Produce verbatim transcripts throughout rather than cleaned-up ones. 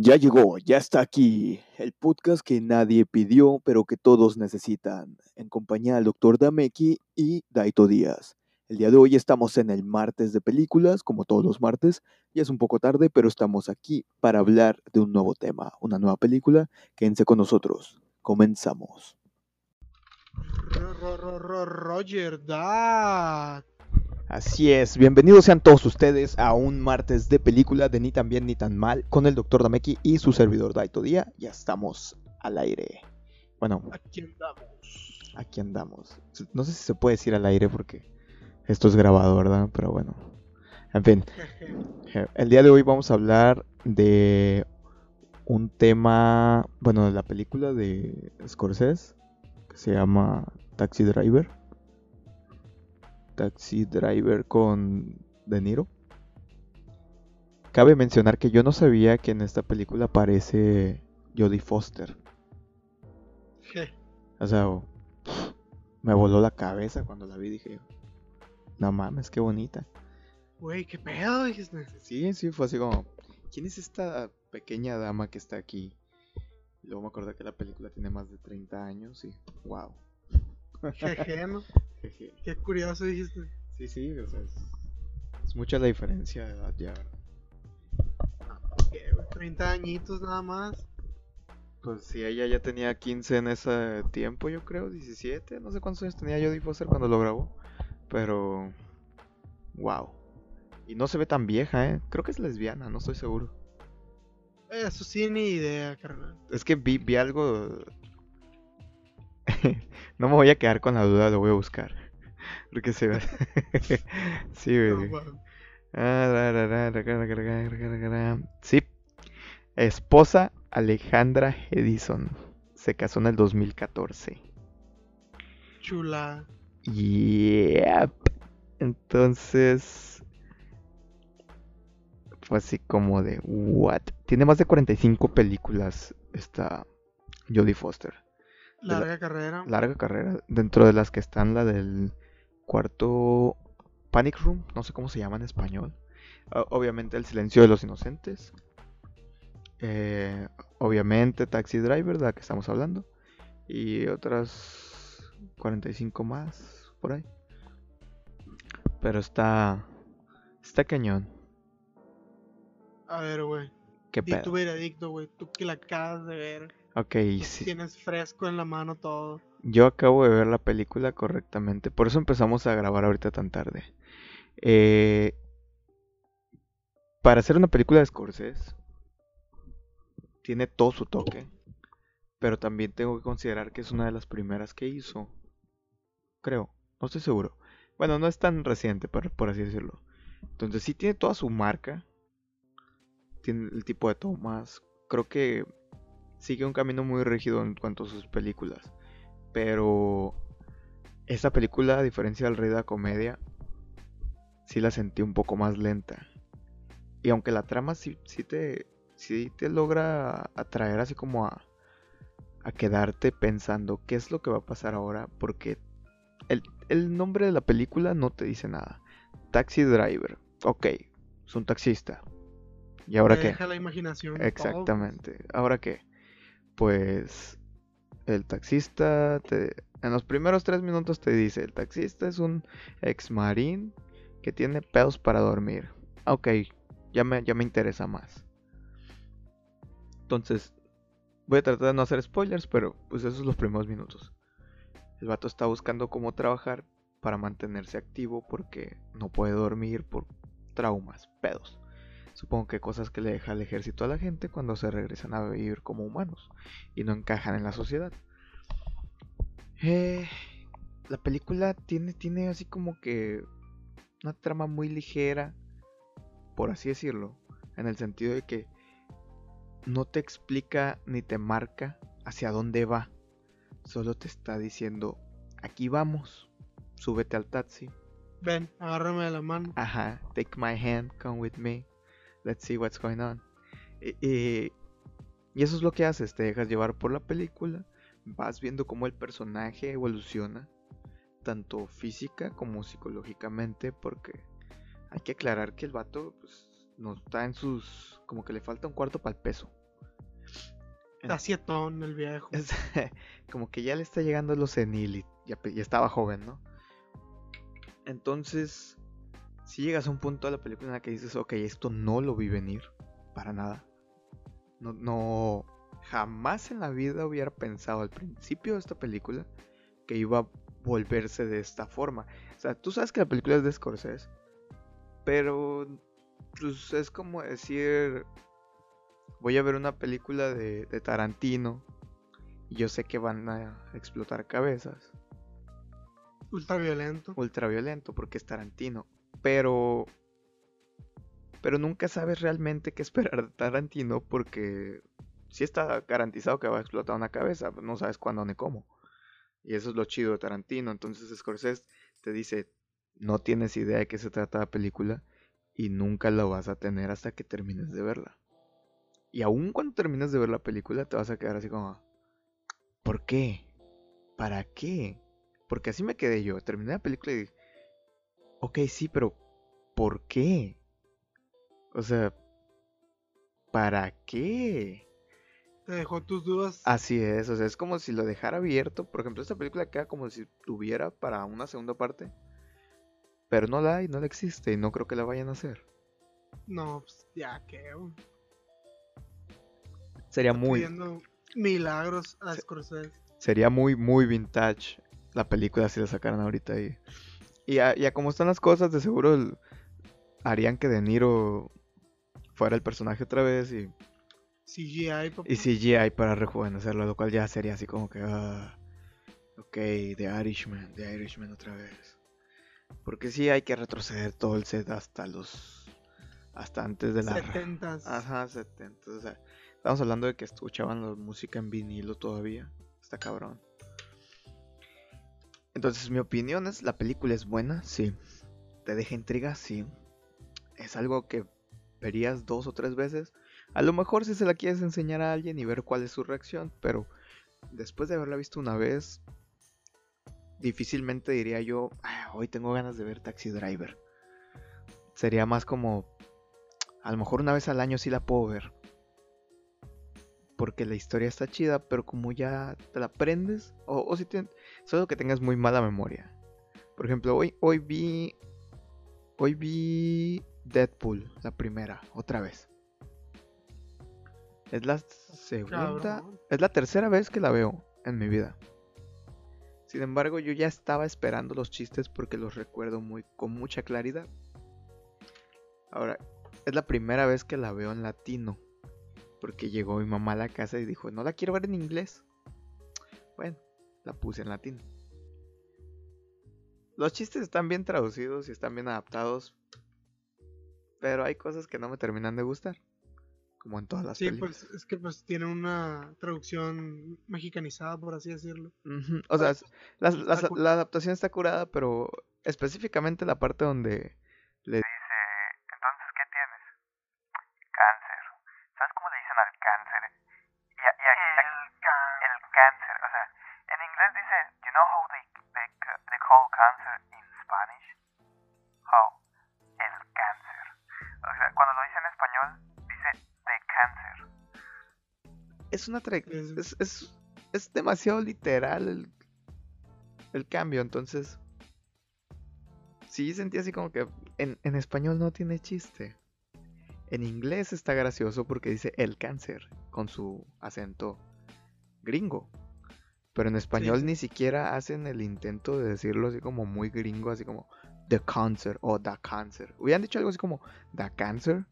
Ya llegó, ya está aquí, el podcast que nadie pidió, pero que todos necesitan, en compañía del doctor Dameki y Daito Díaz. El día de hoy estamos en el martes de películas, como todos los martes, y es un poco tarde, pero estamos aquí para hablar de un nuevo tema, una nueva película. Quédense con nosotros, comenzamos. Roger Dack. Así es, bienvenidos sean todos ustedes a un martes de película de Ni Tan Bien Ni Tan Mal con el doctor Dameki y su servidor Daito Díaz. Ya estamos al aire. Bueno, aquí andamos. Aquí andamos. No sé si se puede decir al aire porque esto es grabado, ¿verdad? Pero bueno. En fin. El día de hoy vamos a hablar de un tema, bueno, de la película de Scorsese que se llama Taxi Driver. Taxi Driver con De Niro. Cabe mencionar que yo no sabía que en esta película aparece Jodie Foster. ¿Qué? O sea, me voló la cabeza cuando la vi, dije, no mames, qué bonita. Güey, qué pedo. Sí, sí, fue así como, ¿quién es esta pequeña dama que está aquí? Luego me acordé que la película tiene más de treinta años y wow. Jeje, ¿no? Qué curioso dijiste. Sí, sí, o sea, es, es mucha la diferencia de edad ya. treinta añitos nada más. Pues si sí, ella ya tenía quince en ese tiempo, yo creo, diecisiete, no sé cuántos años tenía Jodie Foster cuando lo grabó. Pero, wow. Y no se ve tan vieja, eh, creo que es lesbiana, no estoy seguro. Eso sí, ni idea, carnal. Es que vi, vi algo... No me voy a quedar con la duda, lo voy a buscar. Porque se ve. Sí, güey. Sí. Esposa Alejandra Edison. Se casó en el dos mil catorce. Chula. Yeah. Entonces. Fue así como de. ¿What? Tiene más de cuarenta y cinco películas. Esta Jodie Foster. Larga la, carrera. Larga carrera. Dentro de las que están la del cuarto Panic Room, no sé cómo se llama en español. Uh, obviamente El Silencio de los Inocentes. Eh, obviamente Taxi Driver, de la que estamos hablando. Y otras cuarenta y cinco más por ahí. Pero está... Está cañón. A ver, güey. ¿Qué pedo? Y tu veredicto, güey. Tú que la acabas de ver. Okay, sí. Tienes fresco en la mano todo. Yo acabo de ver la película correctamente. Por eso empezamos a grabar ahorita tan tarde. eh, Para hacer una película de Scorsese tiene todo su toque, pero también tengo que considerar que es una de las primeras que hizo. Creo, no estoy seguro. Bueno, no es tan reciente, por, por así decirlo. Entonces sí tiene toda su marca. Tiene el tipo de tomas. Creo que sigue un camino muy rígido en cuanto a sus películas. Pero esta película, a diferencia del Rey de la Comedia, sí la sentí un poco más lenta. Y aunque la trama sí, sí, te, sí te logra atraer así como a, a quedarte pensando qué es lo que va a pasar ahora. Porque el, el nombre de la película no te dice nada. Taxi Driver. Ok, es un taxista. ¿Y ahora qué? Deja la imaginación. Exactamente. ¿Ahora qué? Pues el taxista, te, en los primeros tres minutos te dice, el taxista es un ex marín que tiene pedos para dormir. Ok, ya me, ya me interesa más. Entonces, voy a tratar de no hacer spoilers, pero pues esos son los primeros minutos. El vato está buscando cómo trabajar para mantenerse activo porque no puede dormir por traumas, pedos. Supongo que cosas que le deja el ejército a la gente cuando se regresan a vivir como humanos y no encajan en la sociedad. Eh, la película tiene, tiene así como que una trama muy ligera, por así decirlo, en el sentido de que no te explica ni te marca hacia dónde va. Solo te está diciendo, aquí vamos, súbete al taxi. Ven, agárrame de la mano. Ajá, take my hand, come with me. Let's see what's going on. Y, y, y eso es lo que haces, te dejas llevar por la película, vas viendo cómo el personaje evoluciona, tanto física como psicológicamente, porque hay que aclarar que el vato pues, no está en sus... como que le falta un cuarto para el peso. Está sietón el viejo. Es, como que ya le está llegando lo senil y ya, ya estaba joven, ¿no? Entonces, si llegas a un punto de la película en la que dices, ok, esto no lo vi venir para nada. No, no, jamás en la vida hubiera pensado al principio de esta película que iba a volverse de esta forma. O sea, tú sabes que la película es de Scorsese, pero pues, es como decir, voy a ver una película de, de Tarantino y yo sé que van a explotar cabezas. Ultra violento. Ultra violento porque es Tarantino. Pero Pero nunca sabes realmente qué esperar de Tarantino, porque sí está garantizado que va a explotar una cabeza, pero no sabes cuándo ni cómo. Y eso es lo chido de Tarantino. Entonces Scorsese te dice, no tienes idea de qué se trata la película y nunca la vas a tener hasta que termines de verla. Y aún cuando termines de ver la película te vas a quedar así como, ¿por qué? ¿Para qué? Porque así me quedé yo, terminé la película y dije, ok, sí, pero ¿por qué? O sea, ¿para qué? Te dejó tus dudas. Así es, o sea, es como si lo dejara abierto. Por ejemplo, esta película queda como si tuviera para una segunda parte, pero no la hay, no la existe, y no creo que la vayan a hacer. No, pues ya que... Sería Estoy muy... Pidiendo milagros a Scorsese. Sería muy, muy vintage la película si la sacaran ahorita. Y, y, a, y a como están las cosas, de seguro el, harían que De Niro fuera el personaje otra vez y C G I, papá. Y C G I para rejuvenecerlo, lo cual ya sería así como que ah, ok, The Irishman, The Irishman otra vez. Porque sí hay que retroceder todo el set hasta los... hasta antes de la... setentas. Ajá, setentas. O sea, estamos hablando de que escuchaban la música en vinilo todavía. Está cabrón. Entonces, mi opinión es, la película es buena, sí. Te deja intriga, sí. Es algo que verías dos o tres veces. A lo mejor si se la quieres enseñar a alguien y ver cuál es su reacción, pero después de haberla visto una vez, difícilmente diría yo, ah, hoy tengo ganas de ver Taxi Driver. Sería más como, a lo mejor una vez al año sí la puedo ver, porque la historia está chida, pero como ya te la aprendes, o, o si tienes... solo que tengas muy mala memoria. Por ejemplo, hoy, hoy vi... Hoy vi... Deadpool, la primera, otra vez. Es la segunda... Cabrón. Es la tercera vez que la veo en mi vida. Sin embargo, yo ya estaba esperando los chistes porque los recuerdo muy, con mucha claridad. Ahora, es la primera vez que la veo en latino, porque llegó mi mamá a la casa y dijo, no la quiero ver en inglés. Bueno, la puse en latino. Los chistes están bien traducidos y están bien adaptados, pero hay cosas que no me terminan de gustar, como en todas las sí, películas. Sí, pues es que pues tiene una traducción mexicanizada, por así decirlo. Uh-huh. O sea, la, la, la, la adaptación está curada, pero específicamente la parte donde le... Es una tra- es, es, es demasiado literal el, el cambio, entonces sí sentí así como que en, en español no tiene chiste. En inglés está gracioso porque dice el cáncer con su acento gringo, pero en español sí, ni siquiera hacen el intento de decirlo así como muy gringo, así como the cancer o da cancer. Hubieran dicho algo así como da cancer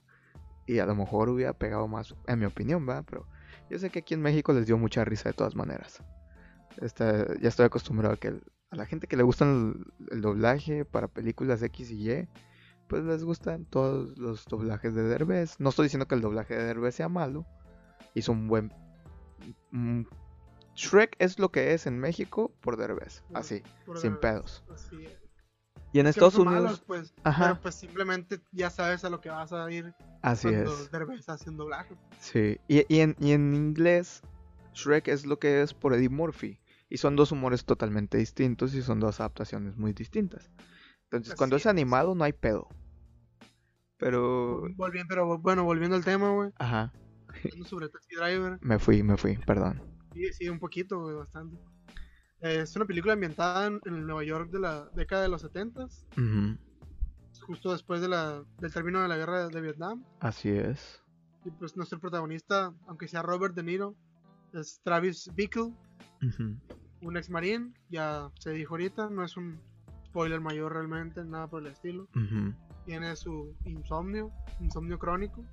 y a lo mejor hubiera pegado más, en mi opinión, ¿verdad? Pero yo sé que aquí en México les dio mucha risa de todas maneras. Está, ya estoy acostumbrado a que el, a la gente que le gustan el, el doblaje para películas X y Y, pues les gustan todos los doblajes de Derbez. No estoy diciendo que el doblaje de Derbez sea malo. Hizo un buen... Mm, Shrek es lo que es en México por Derbez. Por, así, por sin Derbez, pedos. Así es. Y en Estados Unidos... malos, pues, ajá. Pero pues simplemente ya sabes a lo que vas a ir. Así es. Derbez haciendo doblaje. Sí. Y, y, en, y en inglés, Shrek es lo que es por Eddie Murphy. Y son dos humores totalmente distintos y son dos adaptaciones muy distintas. Entonces, así cuando es, es animado, no hay pedo. Pero... Volviendo, pero bueno, volviendo al tema, güey. Ajá. sobre Taxi Driver. Me fui, me fui, perdón. Sí, sí, un poquito, güey, bastante. Eh, es una película ambientada en, en el Nueva York de la década de los setentas. Uh-huh. Justo después de la, del término de la guerra de, de Vietnam. Así es. Y pues nuestro protagonista, aunque sea Robert De Niro, es Travis Bickle. Uh-huh. Un ex marín, ya se dijo ahorita, no es un spoiler mayor realmente, nada por el estilo. Uh-huh. Tiene su insomnio, insomnio crónico.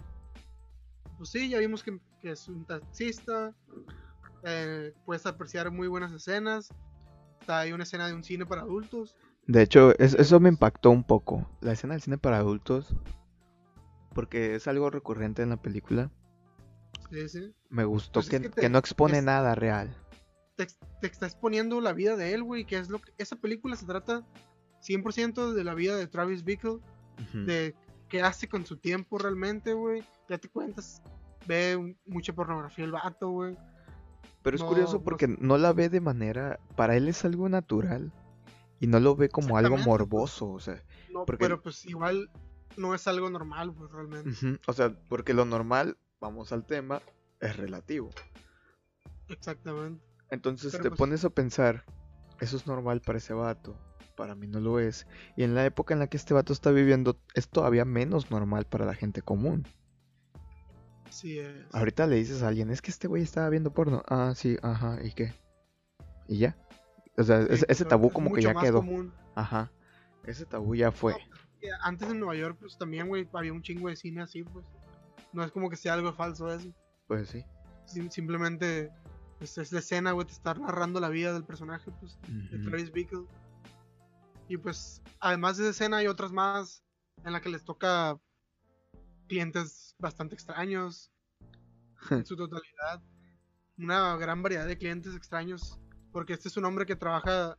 Pues sí, ya vimos que, que es un taxista. Eh, puedes apreciar muy buenas escenas. Está ahí una escena de un cine para adultos. De hecho, es, eso me impactó un poco. La escena del cine para adultos, porque es algo recurrente en la película. Sí, sí. Me gustó pues que, es que, te, que no expone es, nada real. Te, te está exponiendo la vida de él, güey. Que es lo que, esa película se trata cien por ciento de la vida de Travis Bickle. Uh-huh. De qué hace con su tiempo realmente, güey. Ya te cuentas, ve mucha pornografía el vato, güey. Pero es no, curioso porque no, no la ve de manera... Para él es algo natural. Y no lo ve como algo morboso, o sea... No, porque... pero pues igual no es algo normal, pues realmente. Uh-huh. O sea, porque lo normal, vamos al tema, es relativo. Exactamente. Entonces pero te pues... pones a pensar, eso es normal para ese vato, para mí no lo es. Y en la época en la que este vato está viviendo, es todavía menos normal para la gente común. Sí es. Ahorita le dices a alguien, es que este güey estaba viendo porno. Ah, sí, ajá, ¿y qué? ¿Y ya? O sea, sí, ese, ese tabú es como que ya quedó. Común. Ajá, ese tabú ya fue. No, antes en Nueva York, pues también, güey, había un chingo de cine así, pues. No es como que sea algo falso eso. Pues sí. Sim- simplemente, pues es la escena, güey, te está narrando la vida del personaje, pues, uh-huh, de Travis Bickle. Y pues, además de esa escena hay otras más en la que les toca clientes bastante extraños en su totalidad. Una gran variedad de clientes extraños, porque este es un hombre que trabaja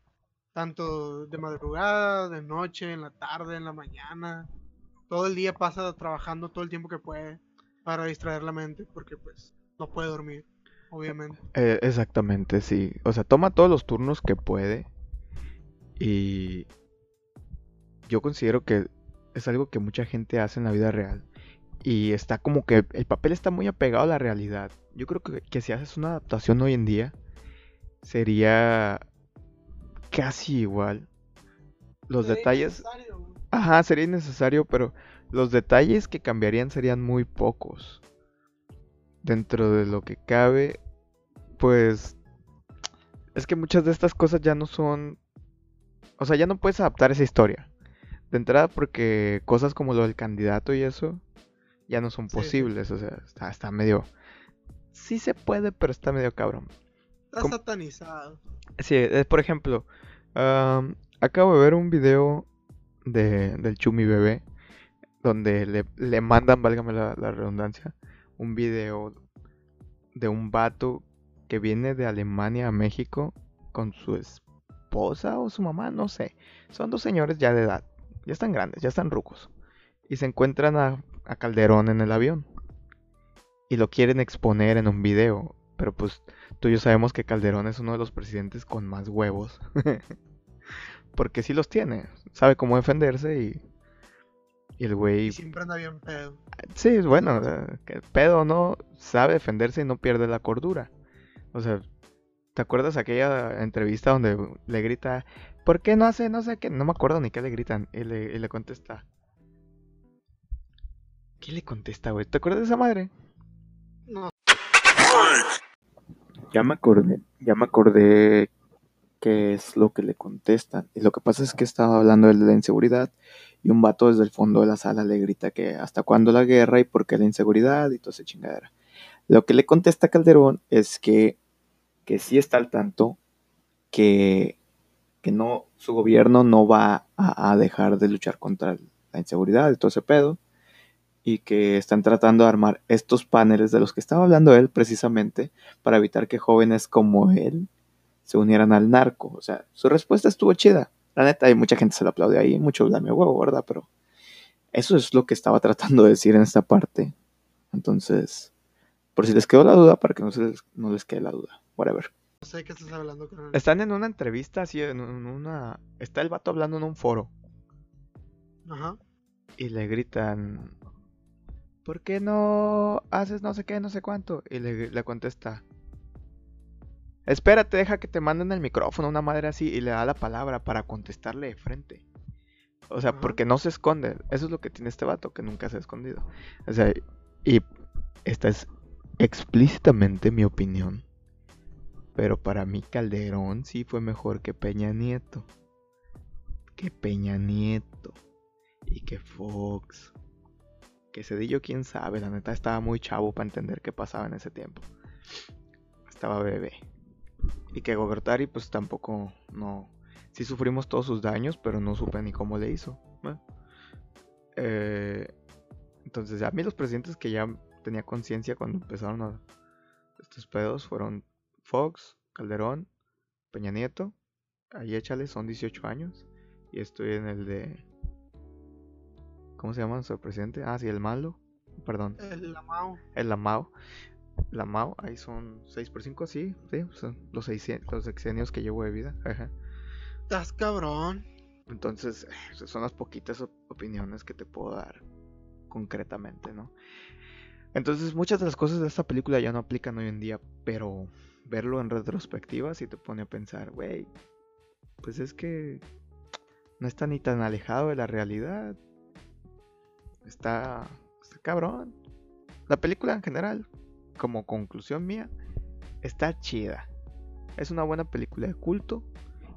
tanto de madrugada, de noche, en la tarde, en la mañana. Todo el día pasa trabajando todo el tiempo que puede para distraer la mente, porque pues no puede dormir, obviamente. Eh, exactamente, sí. O sea, toma todos los turnos que puede. Y yo considero que es algo que mucha gente hace en la vida real. Y está como que el papel está muy apegado a la realidad. Yo creo que, que si haces una adaptación hoy en día, sería casi igual. Los sería detalles... Innecesario. Ajá, sería innecesario, pero los detalles que cambiarían serían muy pocos. Dentro de lo que cabe, pues... Es que muchas de estas cosas ya no son... O sea, ya no puedes adaptar esa historia. De entrada porque cosas como lo del candidato y eso... Ya no son sí. posibles, o sea, está, está medio... Sí se puede, pero está medio cabrón. Está Com- satanizado. Sí, es, por ejemplo, um, acabo de ver un video de, del Chumi Bebé, donde le, le mandan, válgame la, la redundancia, un video de un vato que viene de Alemania a México con su esposa o su mamá, no sé. Son dos señores ya de edad, ya están grandes, ya están rucos. Y se encuentran a... a Calderón en el avión y lo quieren exponer en un video, pero pues tú y yo sabemos que Calderón es uno de los presidentes con más huevos porque sí los tiene, sabe cómo defenderse y, y el güey siempre anda bien pedo. Sí, bueno, que pedo no, sabe defenderse y no pierde la cordura. O sea, ¿te acuerdas aquella entrevista donde le grita, ¿por qué no hace no sé qué? No me acuerdo ni qué le gritan y le, y le contesta. ¿Qué le contesta, güey? ¿Te acuerdas de esa madre? No. Ya me acordé, ya me acordé qué es lo que le contestan. Y lo que pasa es que estaba hablando de la inseguridad y un vato desde el fondo de la sala le grita que hasta cuándo la guerra y por qué la inseguridad y toda esa chingadera. Lo que le contesta Calderón es que, que sí está al tanto, que, que no, su gobierno no va a, a dejar de luchar contra la inseguridad y todo ese pedo. Y que están tratando de armar estos paneles de los que estaba hablando él precisamente para evitar que jóvenes como él se unieran al narco. O sea, su respuesta estuvo chida. La neta, hay mucha gente se la aplaude ahí, mucho blame huevo, ¿verdad? Pero eso es lo que estaba tratando de decir en esta parte. Entonces, por si les quedó la duda, para que no, se les, no les quede la duda. Whatever. No sé qué estás hablando, carnal. Están en una entrevista, así, en una... Está el vato hablando en un foro. Ajá. Y le gritan... ¿por qué no haces no sé qué, no sé cuánto? Y le, le contesta, espérate, deja que te manden el micrófono, una madre así, y le da la palabra para contestarle de frente. O sea, uh-huh. porque no se esconde. Eso es lo que tiene este vato, que nunca se ha escondido. O sea, y esta es explícitamente mi opinión, pero para mí Calderón sí fue mejor que Peña Nieto. Que Peña Nieto. Y que Fox. Que Zedillo, quién sabe. La neta estaba muy chavo para entender qué pasaba en ese tiempo. Estaba bebé. Y que Gortari pues tampoco, no... Sí sufrimos todos sus daños, pero no supe ni cómo le hizo. ¿Eh? Eh, entonces a mí los presidentes que ya tenía conciencia cuando empezaron a estos pedos fueron Fox, Calderón, Peña Nieto. Ahí échale, son dieciocho años. Y estoy en el de... ¿Cómo se llama nuestro presidente? Ah, sí, el malo. Perdón. El Lamao. El Lamao. Lamao, ahí son seis por cinco, sí. Sí, son los, seiscientos, los sexenios que llevo de vida. Ajá. Estás cabrón. Entonces, son las poquitas opiniones que te puedo dar concretamente, ¿no? Entonces, muchas de las cosas de esta película ya no aplican hoy en día, pero verlo en retrospectiva sí te pone a pensar, güey, pues es que no está ni tan alejado de la realidad. Está, está cabrón. La película en general, como conclusión mía, está chida. Es una buena película de culto.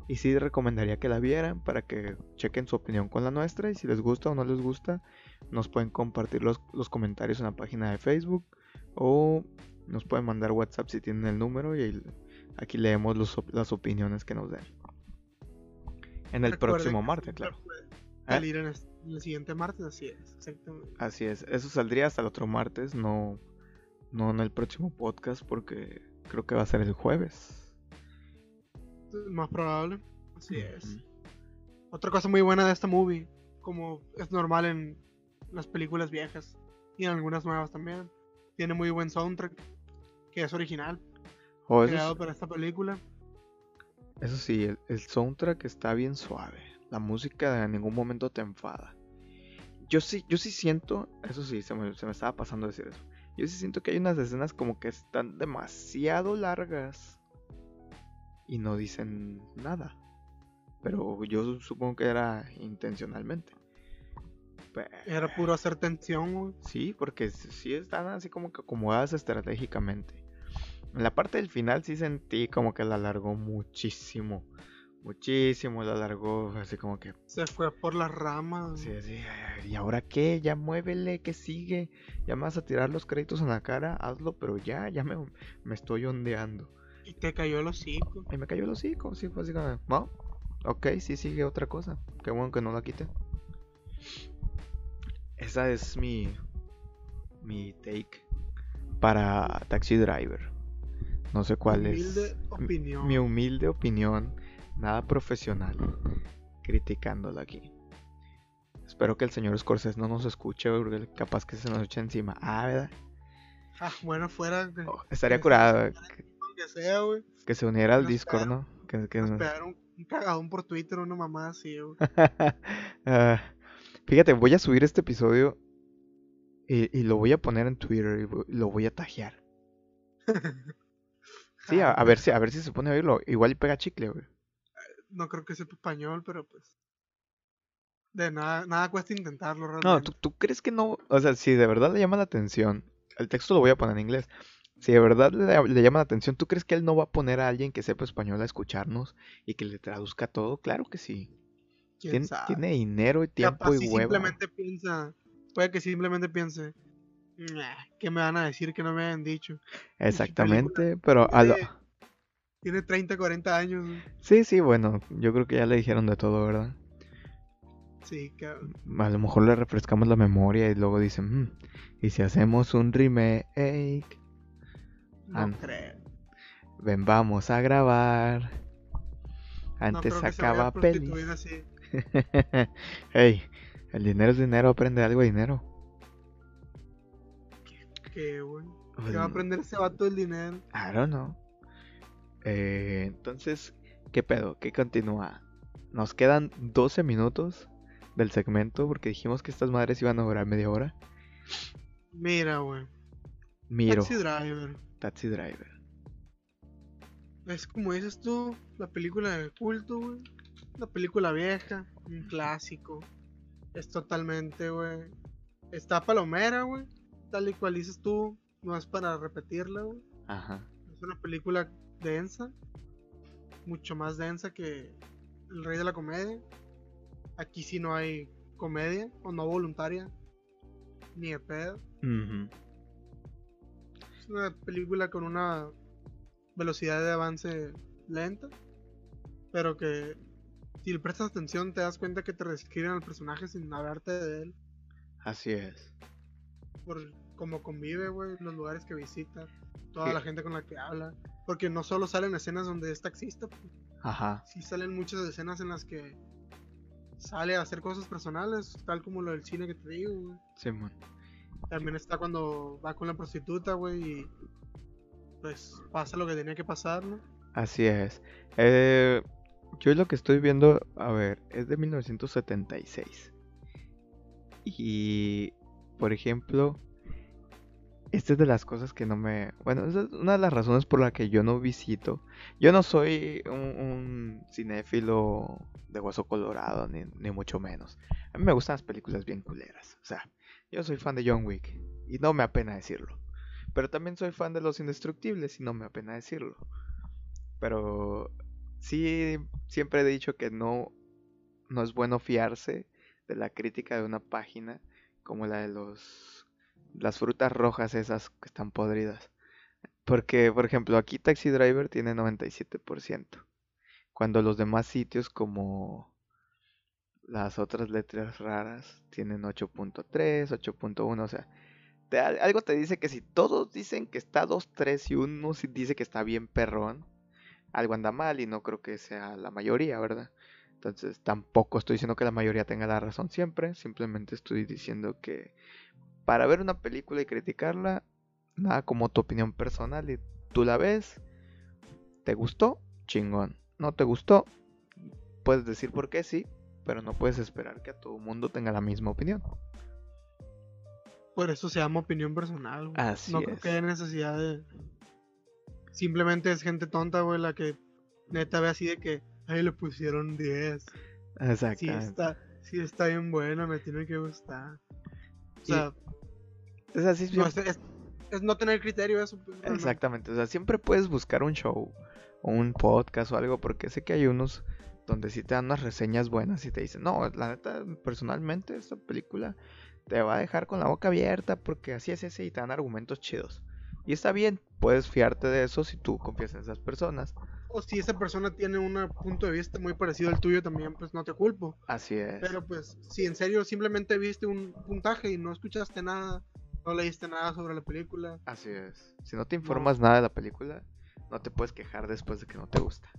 Y sí recomendaría que la vieran para que chequen su opinión con la nuestra. Y si les gusta o no les gusta, nos pueden compartir los, los comentarios en la página de Facebook. O nos pueden mandar WhatsApp si tienen el número. Y aquí leemos los, las opiniones que nos den. En el Recuerden próximo martes, claro. Salir ¿Eh? en, el, en el siguiente martes, así es. Exactamente. Así es. Eso saldría hasta el otro martes, no, no en el próximo podcast porque creo que va a ser el jueves. Más probable, así mm-hmm. es. Otra cosa muy buena de esta movie, como es normal en las películas viejas y en algunas nuevas también, tiene muy buen soundtrack, que es original, oh, creado es... para esta película. Eso sí, el, el soundtrack está bien suave. La música en ningún momento te enfada. Yo sí, yo sí siento, eso sí, se me, se me estaba pasando decir eso. Yo sí siento que hay unas escenas como que están demasiado largas y no dicen nada, pero yo supongo que era intencionalmente. Pero... Era puro hacer tensión, güey. Sí, porque sí están así como que acomodadas estratégicamente. En la parte del final sí sentí como que la alargó muchísimo. Muchísimo la alargó, así como que... Se fue por las ramas. Sí, sí. ¿Y ahora qué? Ya muévele, ¿qué sigue? Ya me vas a tirar los créditos en la cara, hazlo, pero ya, ya me, me estoy ondeando. Y te cayó el hocico. Y me cayó el hocico, sí, fue así como... No, ok, sí sigue otra cosa. Qué bueno que no la quité. Esa es mi... Mi take para Taxi Driver. No sé cuál humilde es... Opinión. Mi, mi humilde opinión. Nada profesional. Criticándola aquí. Espero que el señor Scorsese no nos escuche, porque capaz que se nos eche encima. Ah, ¿verdad? Ah, bueno, fuera... De... Oh, estaría curado. Que sea, güey. Que se uniera al nos Discord, pegaron, ¿no? Que, que... Nos pegaron un cagadón por Twitter, una mamá así, güey. uh, fíjate, voy a subir este episodio y, y lo voy a poner en Twitter y lo voy a tajear. Sí, a, a ver si a ver si se pone a oírlo. Igual y pega chicle, güey. No creo que sepa español, pero pues... De nada, nada cuesta intentarlo, realmente. No, ¿tú, tú crees que no? O sea, si de verdad le llama la atención, el texto lo voy a poner en inglés. Si de verdad le, le llama la atención, ¿tú crees que él no va a poner a alguien que sepa español a escucharnos y que le traduzca todo? Claro que sí. Tien, tiene dinero y tiempo. Capaz y huevo. Simplemente piensa, puede que simplemente piense, ¿qué me van a decir que no me hayan dicho? Exactamente, pero... Tiene, a lo... tiene treinta, cuarenta años. ¿No? Sí, sí, bueno, yo creo que ya le dijeron de todo, ¿verdad? Sí, cabrón. A lo mejor le refrescamos la memoria y luego dicen, mm, ¿y si hacemos un remake? No An... creo. Ven, vamos a grabar. Antes no, sacaba peli. Ey, el dinero es dinero, aprende algo de dinero. ¿Qué, güey? ¿Qué va a aprender ese vato del dinero? I don't know. Eh, entonces, ¿qué pedo? ¿Qué continúa? Nos quedan doce minutos del segmento porque dijimos que estas madres iban a durar media hora. Mira, güey. Miro. Taxi Driver. Taxi Driver. Es como dices tú, la película del culto, güey. Una película vieja, un clásico. Es totalmente, güey. Está palomera, güey. Tal y cual dices tú, no es para repetirla, güey. Ajá. Es una película densa. Mucho más densa que El Rey de la Comedia. Aquí sí no hay comedia, o no voluntaria. Ni de pedo. Uh-huh. Es una película con una velocidad de avance lenta, pero que si le prestas atención te das cuenta que te describen al personaje sin hablarte de él. Así es. Por cómo convive, güey, los lugares que visita, toda sí. la gente con la que habla. Porque no solo salen escenas donde es taxista, pues. Ajá. Sí salen muchas escenas en las que sale a hacer cosas personales, tal como lo del cine que te digo, güey. Sí, man. También está cuando va con la prostituta, güey, y pues pasa lo que tenía que pasar, ¿no? Así es. Eh, yo lo que estoy viendo, a ver, es de mil novecientos setenta y seis. Y, por ejemplo, esta es de las cosas que no me... Bueno, esa es una de las razones por la que yo no visito. Yo no soy un, un cinéfilo de hueso colorado, ni, ni mucho menos. A mí me gustan las películas bien culeras. O sea, yo soy fan de John Wick, y no me apena decirlo. Pero también soy fan de Los Indestructibles, y no me apena decirlo. Pero sí, siempre he dicho que no, no es bueno fiarse de la crítica de una página como la de los las frutas rojas esas que están podridas. Porque, por ejemplo, aquí Taxi Driver tiene noventa y siete por ciento. Cuando los demás sitios como las otras letras raras tienen ocho punto tres, ocho punto uno, o sea... Te, algo te dice que si todos dicen que está dos, tres y uno dice que está bien perrón, algo anda mal, y no creo que sea la mayoría, ¿verdad? Entonces tampoco estoy diciendo que la mayoría tenga la razón siempre, simplemente estoy diciendo que para ver una película y criticarla, nada como tu opinión personal, y tú la ves, te gustó, chingón, no te gustó, puedes decir por qué sí, pero no puedes esperar que a todo mundo tenga la misma opinión. Por eso se llama opinión personal, güey. Así no es. Creo que haya necesidad de... Simplemente es gente tonta, güey, la que neta ve así de que... Ay, le pusieron diez. Exacto. Sí está, sí está bien buena, me tiene que gustar. O sea... Y... Es así... No, es, es, es no tener criterio eso. Exactamente, o sea, siempre puedes buscar un show o un podcast o algo, porque sé que hay unos donde sí te dan unas reseñas buenas y te dicen... No, la neta, personalmente, esta película... Te va a dejar con la boca abierta porque así es ese y te dan argumentos chidos. Y está bien, puedes fiarte de eso si tú confías en esas personas. O si esa persona tiene un punto de vista muy parecido al tuyo también, pues no te culpo. Así es. Pero pues, si en serio simplemente viste un puntaje y no escuchaste nada, no leíste nada sobre la película. Así es. Si no te informas no. nada de la película, no te puedes quejar después de que no te gusta.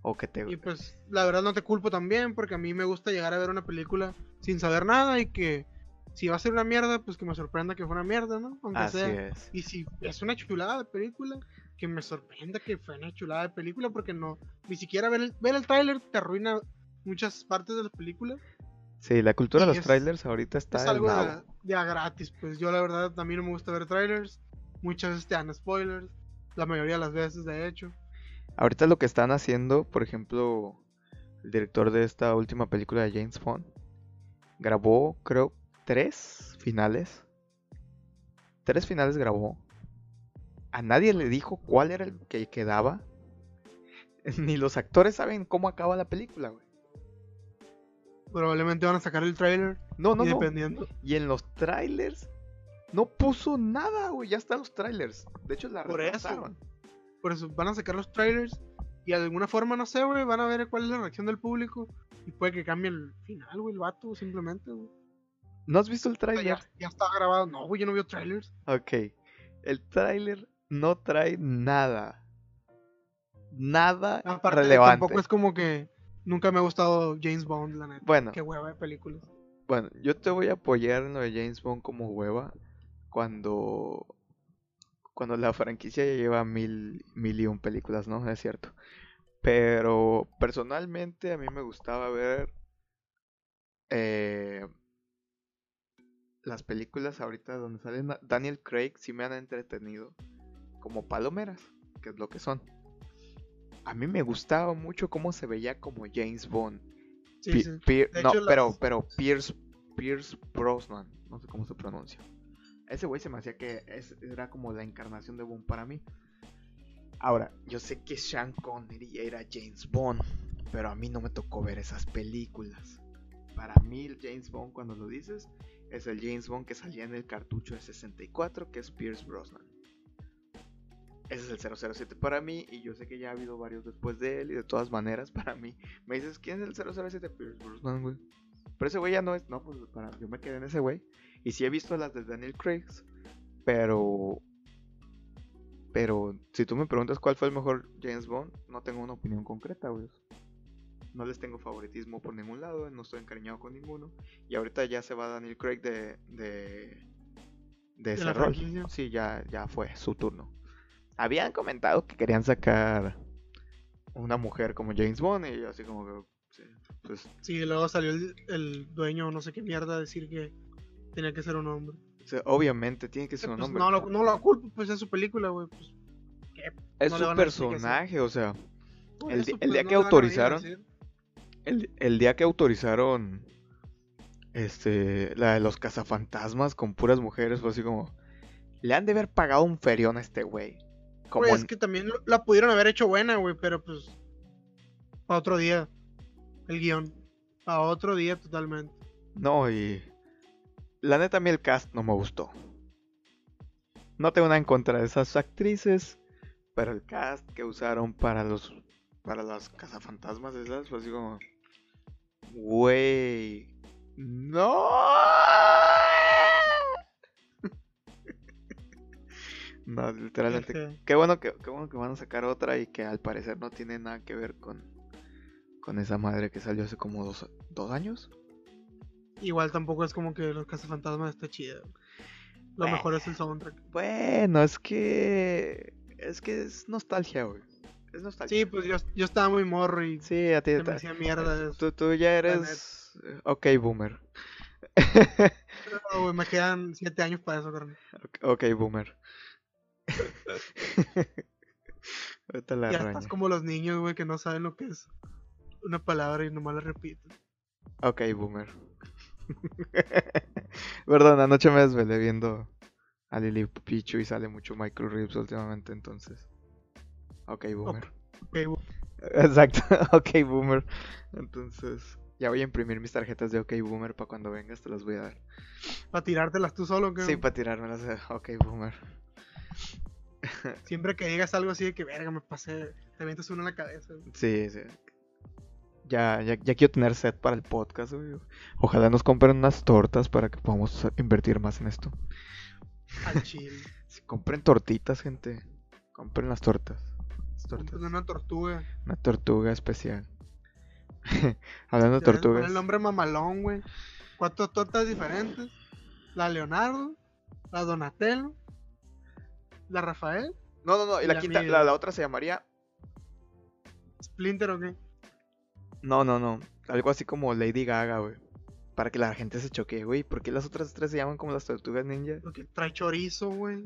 O que te... Y pues, la verdad no te culpo también, porque a mí me gusta llegar a ver una película sin saber nada y que... Si va a ser una mierda, pues que me sorprenda que fue una mierda, ¿no? Aunque Así sea. Es. Y si es una chulada de película, que me sorprenda que fue una chulada de película, porque no, ni siquiera ver el, ver el tráiler te arruina muchas partes de la película. Sí, la cultura y de los es, trailers ahorita está... Es algo de, de a gratis, pues yo la verdad también no me gusta ver trailers, muchas veces te dan spoilers, la mayoría de las veces de hecho. Ahorita lo que están haciendo, por ejemplo, el director de esta última película de James Bond, grabó, creo... Tres finales. Tres finales grabó. A nadie le dijo cuál era el que quedaba. Ni los actores saben cómo acaba la película, güey. Probablemente van a sacar el tráiler. No, no, y no. Dependiendo. Y en los trailers no puso nada, güey. Ya están los trailers. De hecho, la retrasaron. Por eso van a sacar los trailers. Y de alguna forma, no sé, güey. Van a ver cuál es la reacción del público. Y puede que cambie el final, güey. El vato, simplemente, güey. ¿No has visto el tráiler? Ya, ya está grabado. No, güey, yo no veo trailers. Ok. El tráiler no trae nada. Nada Aparte, relevante. Tampoco es como que nunca me ha gustado James Bond, la neta. Bueno. Qué hueva de películas. Bueno, yo te voy a apoyar en lo de James Bond como hueva cuando cuando la franquicia ya lleva mil, mil y un películas, ¿no? Es cierto. Pero personalmente a mí me gustaba ver... Eh... las películas ahorita donde sale Daniel Craig sí me han entretenido como palomeras, que es lo que son. A mí me gustaba mucho cómo se veía como James Bond. Sí, P- sí. Pier- no, hecho, pero, las... pero Pierce, Pierce Brosnan, no sé cómo se pronuncia. Ese güey se me hacía que es, era como la encarnación de Bond para mí. Ahora, yo sé que Sean Connery era James Bond, pero a mí no me tocó ver esas películas. Para mí el James Bond, cuando lo dices, es el James Bond que salía en el cartucho de sesenta y cuatro, que es Pierce Brosnan. Ese es el cero cero siete para mí, y yo sé que ya ha habido varios después de él, y de todas maneras, para mí, me dices, ¿quién es el cero cero siete? Pierce Brosnan, güey. Pero ese güey ya no es, no, pues para, yo me quedé en ese güey. Y sí he visto las de Daniel Craig, pero... Pero si tú me preguntas cuál fue el mejor James Bond, no tengo una opinión concreta, güey. No les tengo favoritismo por ningún lado, no estoy encariñado con ninguno. Y ahorita ya se va Daniel Craig de de, de ese rol. Sí, ya, ya fue su turno. Habían comentado que querían sacar una mujer como James Bond y yo así como que... Sí, pues, sí, luego salió el, el dueño, no sé qué mierda, a decir que tenía que ser un hombre. O sea, obviamente tiene que ser un hombre. Pues no, lo, no lo culpo, pues es su película, güey. Pues, es no su personaje, o sea... Pues el, eso, pues, el día no que autorizaron... El, el día que autorizaron este la de los cazafantasmas con puras mujeres, fue así como... Le han de haber pagado un ferión a este güey. Como pues es que también la pudieron haber hecho buena, güey, pero pues... Para otro día. El guión. Para otro día totalmente. No, y... La neta, a mí el cast no me gustó. No tengo nada en contra de esas actrices, pero el cast que usaron para los... Para las cazafantasmas esas, fue así como... Güey... ¡No! No, literalmente... Okay. Qué bueno que, qué bueno que van a sacar otra y que al parecer no tiene nada que ver con... Con esa madre que salió hace como dos, dos años. Igual tampoco es como que los cazafantasmas está chido. Lo eh, mejor es el soundtrack. Bueno, es que... Es que es nostalgia, güey. Es nostalgia. Sí, pues yo, yo estaba muy morro y sí, a ti te hacía mierda. Tú, tú ya eres... Ok, boomer. No, wey, me quedan siete años para eso, carnal. Okay, ok, boomer. Ahorita la ya raña. Estás como los niños, güey, que no saben lo que es una palabra y nomás la repiten. Ok, boomer. Perdón, anoche me desvelé viendo a Lily Pichu y sale mucho Michael Reeves últimamente, entonces... Ok, boomer. Okay, okay. Exacto, ok, boomer. Entonces, ya voy a imprimir mis tarjetas de ok, boomer para cuando vengas te las voy a dar. ¿Para tirártelas tú solo? ¿Qué? Sí, para tirármelas de ok, boomer. Siempre que digas algo así de que verga, me pasé, te metes uno en la cabeza. Sí, sí. Ya, ya, ya quiero tener set para el podcast, obvio. Ojalá nos compren unas tortas para que podamos invertir más en esto. Al chile. Si compren tortitas, gente. Compren las tortas. Tortas. Una tortuga. Una tortuga especial. Hablando de tortugas. El nombre mamalón, güey. Cuatro tortas diferentes. La Leonardo, la Donatello, la Rafael. No, no, no. Y, y la, la quinta, la, la otra se llamaría... ¿Splinter o qué? No, no, no. Algo así como Lady Gaga, güey. Para que la gente se choque, güey. ¿Por qué las otras tres se llaman como las tortugas ninja? Porque trae chorizo, güey.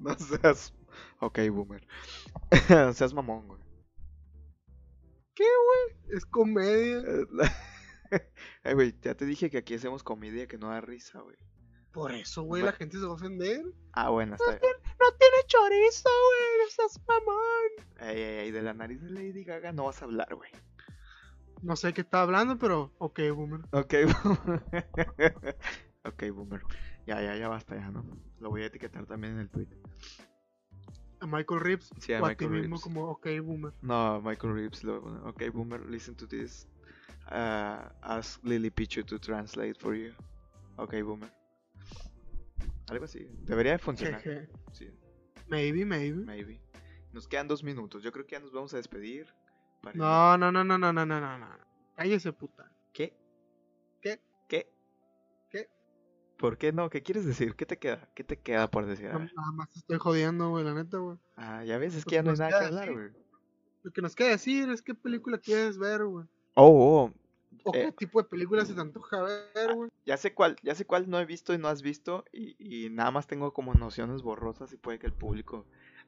No seas... Ok, boomer. No seas mamón, güey. ¿Qué, güey? Es comedia. Ay, güey, ya te dije que aquí hacemos comedia que no da risa, güey. Por eso, güey, bueno, la gente se va a ofender. Ah, bueno, está no bien. Tiene, no tiene chorizo, güey. No seas mamón. Ey, ey, ey, de la nariz de Lady Gaga no vas a hablar, güey. No sé qué está hablando, pero... Ok, boomer. Ok, boomer. Ok, boomer. Ya, ya, ya basta, ya, ¿no? Lo voy a etiquetar también en el tweet. ¿A Michael Reeves? Sí, a Michael Reeves. O a ti mismo como, ok, boomer. No, Michael Reeves. Lo, ok, boomer, listen to this. Uh, ask Lily Pichu to translate for you. Ok, boomer. Algo así. Debería de funcionar. Jeje. Sí. Maybe, maybe. Maybe. Nos quedan dos minutos. Yo creo que ya nos vamos a despedir. Para no, ir... no, no, no, no, no, no, no, no. Cállese, puta. ¿Qué? ¿Qué? ¿Qué? ¿Por qué no? ¿Qué quieres decir? ¿Qué te queda? ¿Qué te queda por decir? No, nada más estoy jodiendo, güey, la neta, güey. Ah, ya ves, es que ya no hay nada que hablar, güey. Lo que nos queda decir es qué película quieres ver, güey. Oh, oh. ¿O qué eh, tipo de película se te antoja ver, güey? Ya sé cuál, ya sé cuál no he visto y no has visto, y, y nada más tengo como nociones borrosas, y puede que el público,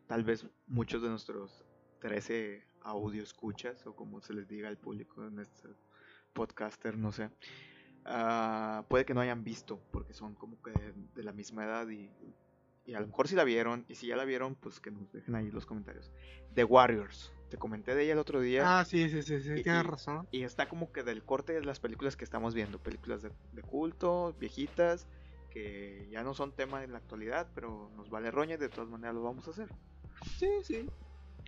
tal vez muchos de nuestros trece audio escuchas, o como se les diga al público en este podcaster, no sé, uh, puede que no hayan visto, porque son como que de, de la misma edad, y, y a lo mejor si la vieron, y si ya la vieron, pues que nos dejen ahí los comentarios. The Warriors. Te comenté de ella el otro día. Ah, sí, sí, sí, sí, y, tienes razón. Y está como que del corte de las películas que estamos viendo. Películas de, de culto, viejitas, que ya no son tema en la actualidad, pero nos vale roña y de todas maneras lo vamos a hacer. Sí, sí.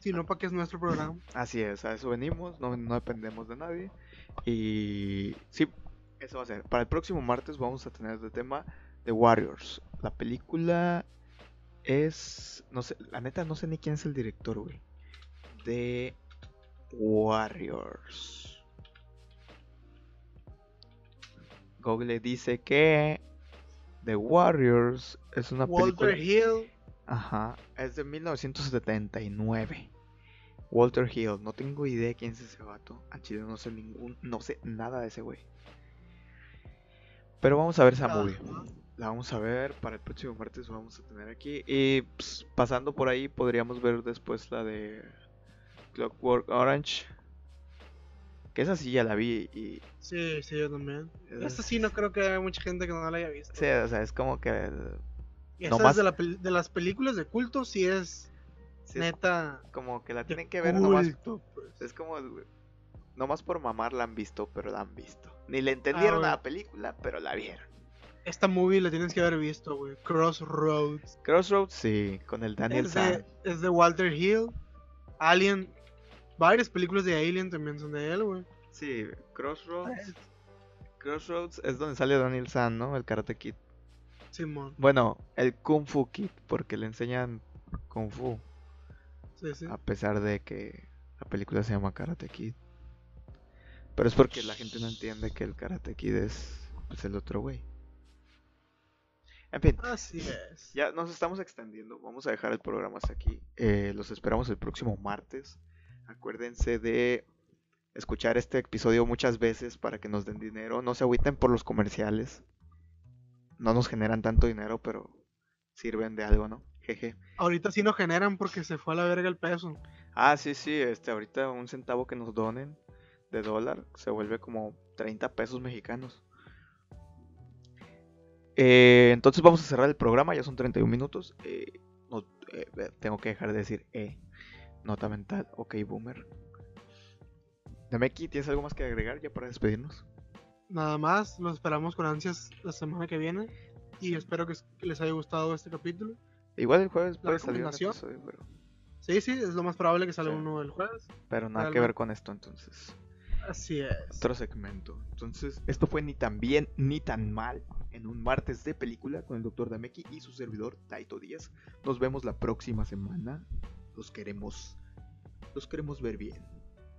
Si no, ¿para qué es nuestro programa? Así es, a eso venimos, no, no dependemos de nadie. Y sí, eso va a ser. Para el próximo martes vamos a tener de tema The Warriors. La película es... no sé, la neta no sé ni quién es el director, güey. The Warriors. Google dice que The Warriors es una película. Walter Hill. Ajá, es de mil novecientos setenta y nueve. Walter Hill, no tengo idea quién es ese vato. A Chile no sé ningún, no sé nada de ese güey. Pero vamos a ver esa movie. La vamos a ver, para el próximo martes lo vamos a tener aquí. Y pues, pasando por ahí podríamos ver después la de Clockwork Orange, que esa sí ya la vi y... Sí, sí, yo también. Esa... Esta sí no creo que haya mucha gente que no la haya visto. Sí, o sea, es como que... El... Esa nomás... es de, la pel- de las películas de culto, sí es, sí, neta... Es como que la tienen que ver culto, nomás... Pues. Es como... Nomás por mamar la han visto, pero la han visto. Ni le entendieron ah, a la película, pero la vieron. Esta movie la tienes que haber visto, güey. Crossroads. Crossroads, sí, con el Daniel Craig. Es, es de Walter Hill. Alien... Varias películas de Alien también son de él, güey. Sí, Crossroads. Crossroads es donde sale Daniel San, ¿no? El Karate Kid. Simón. Bueno, el Kung Fu Kid, porque le enseñan Kung Fu. Sí, sí. A pesar de que la película se llama Karate Kid. Pero es porque la gente no entiende que el Karate Kid es, es el otro güey. En fin, así es. Ya nos estamos extendiendo. Vamos a dejar el programa hasta aquí. Eh, los esperamos el próximo martes. Acuérdense de escuchar este episodio muchas veces para que nos den dinero. No se agüiten por los comerciales. No nos generan tanto dinero, pero sirven de algo, ¿no? Jeje. Ahorita sí nos generan porque se fue a la verga el peso. Ah, sí, sí. Este, ahorita un centavo que nos donen de dólar se vuelve como treinta pesos mexicanos. Eh, entonces vamos a cerrar el programa. Ya son treinta y un minutos. Eh, no, eh, tengo que dejar de decir eh. Nota mental, ok, boomer. Dameki, ¿tienes algo más que agregar ya para despedirnos? Nada más, los esperamos con ansias la semana que viene. Y espero que les haya gustado este capítulo. Igual el jueves puede salir un episodio, pero... Sí, sí, es lo más probable que salga sí. uno el jueves. Pero nada realmente. Que ver con esto, entonces. Así es. Otro segmento. Entonces, esto fue Ni Tan Bien Ni Tan Mal, en un martes de película con el doctor Dameki y su servidor Daito Díaz. Nos vemos la próxima semana. Los queremos, los queremos ver bien.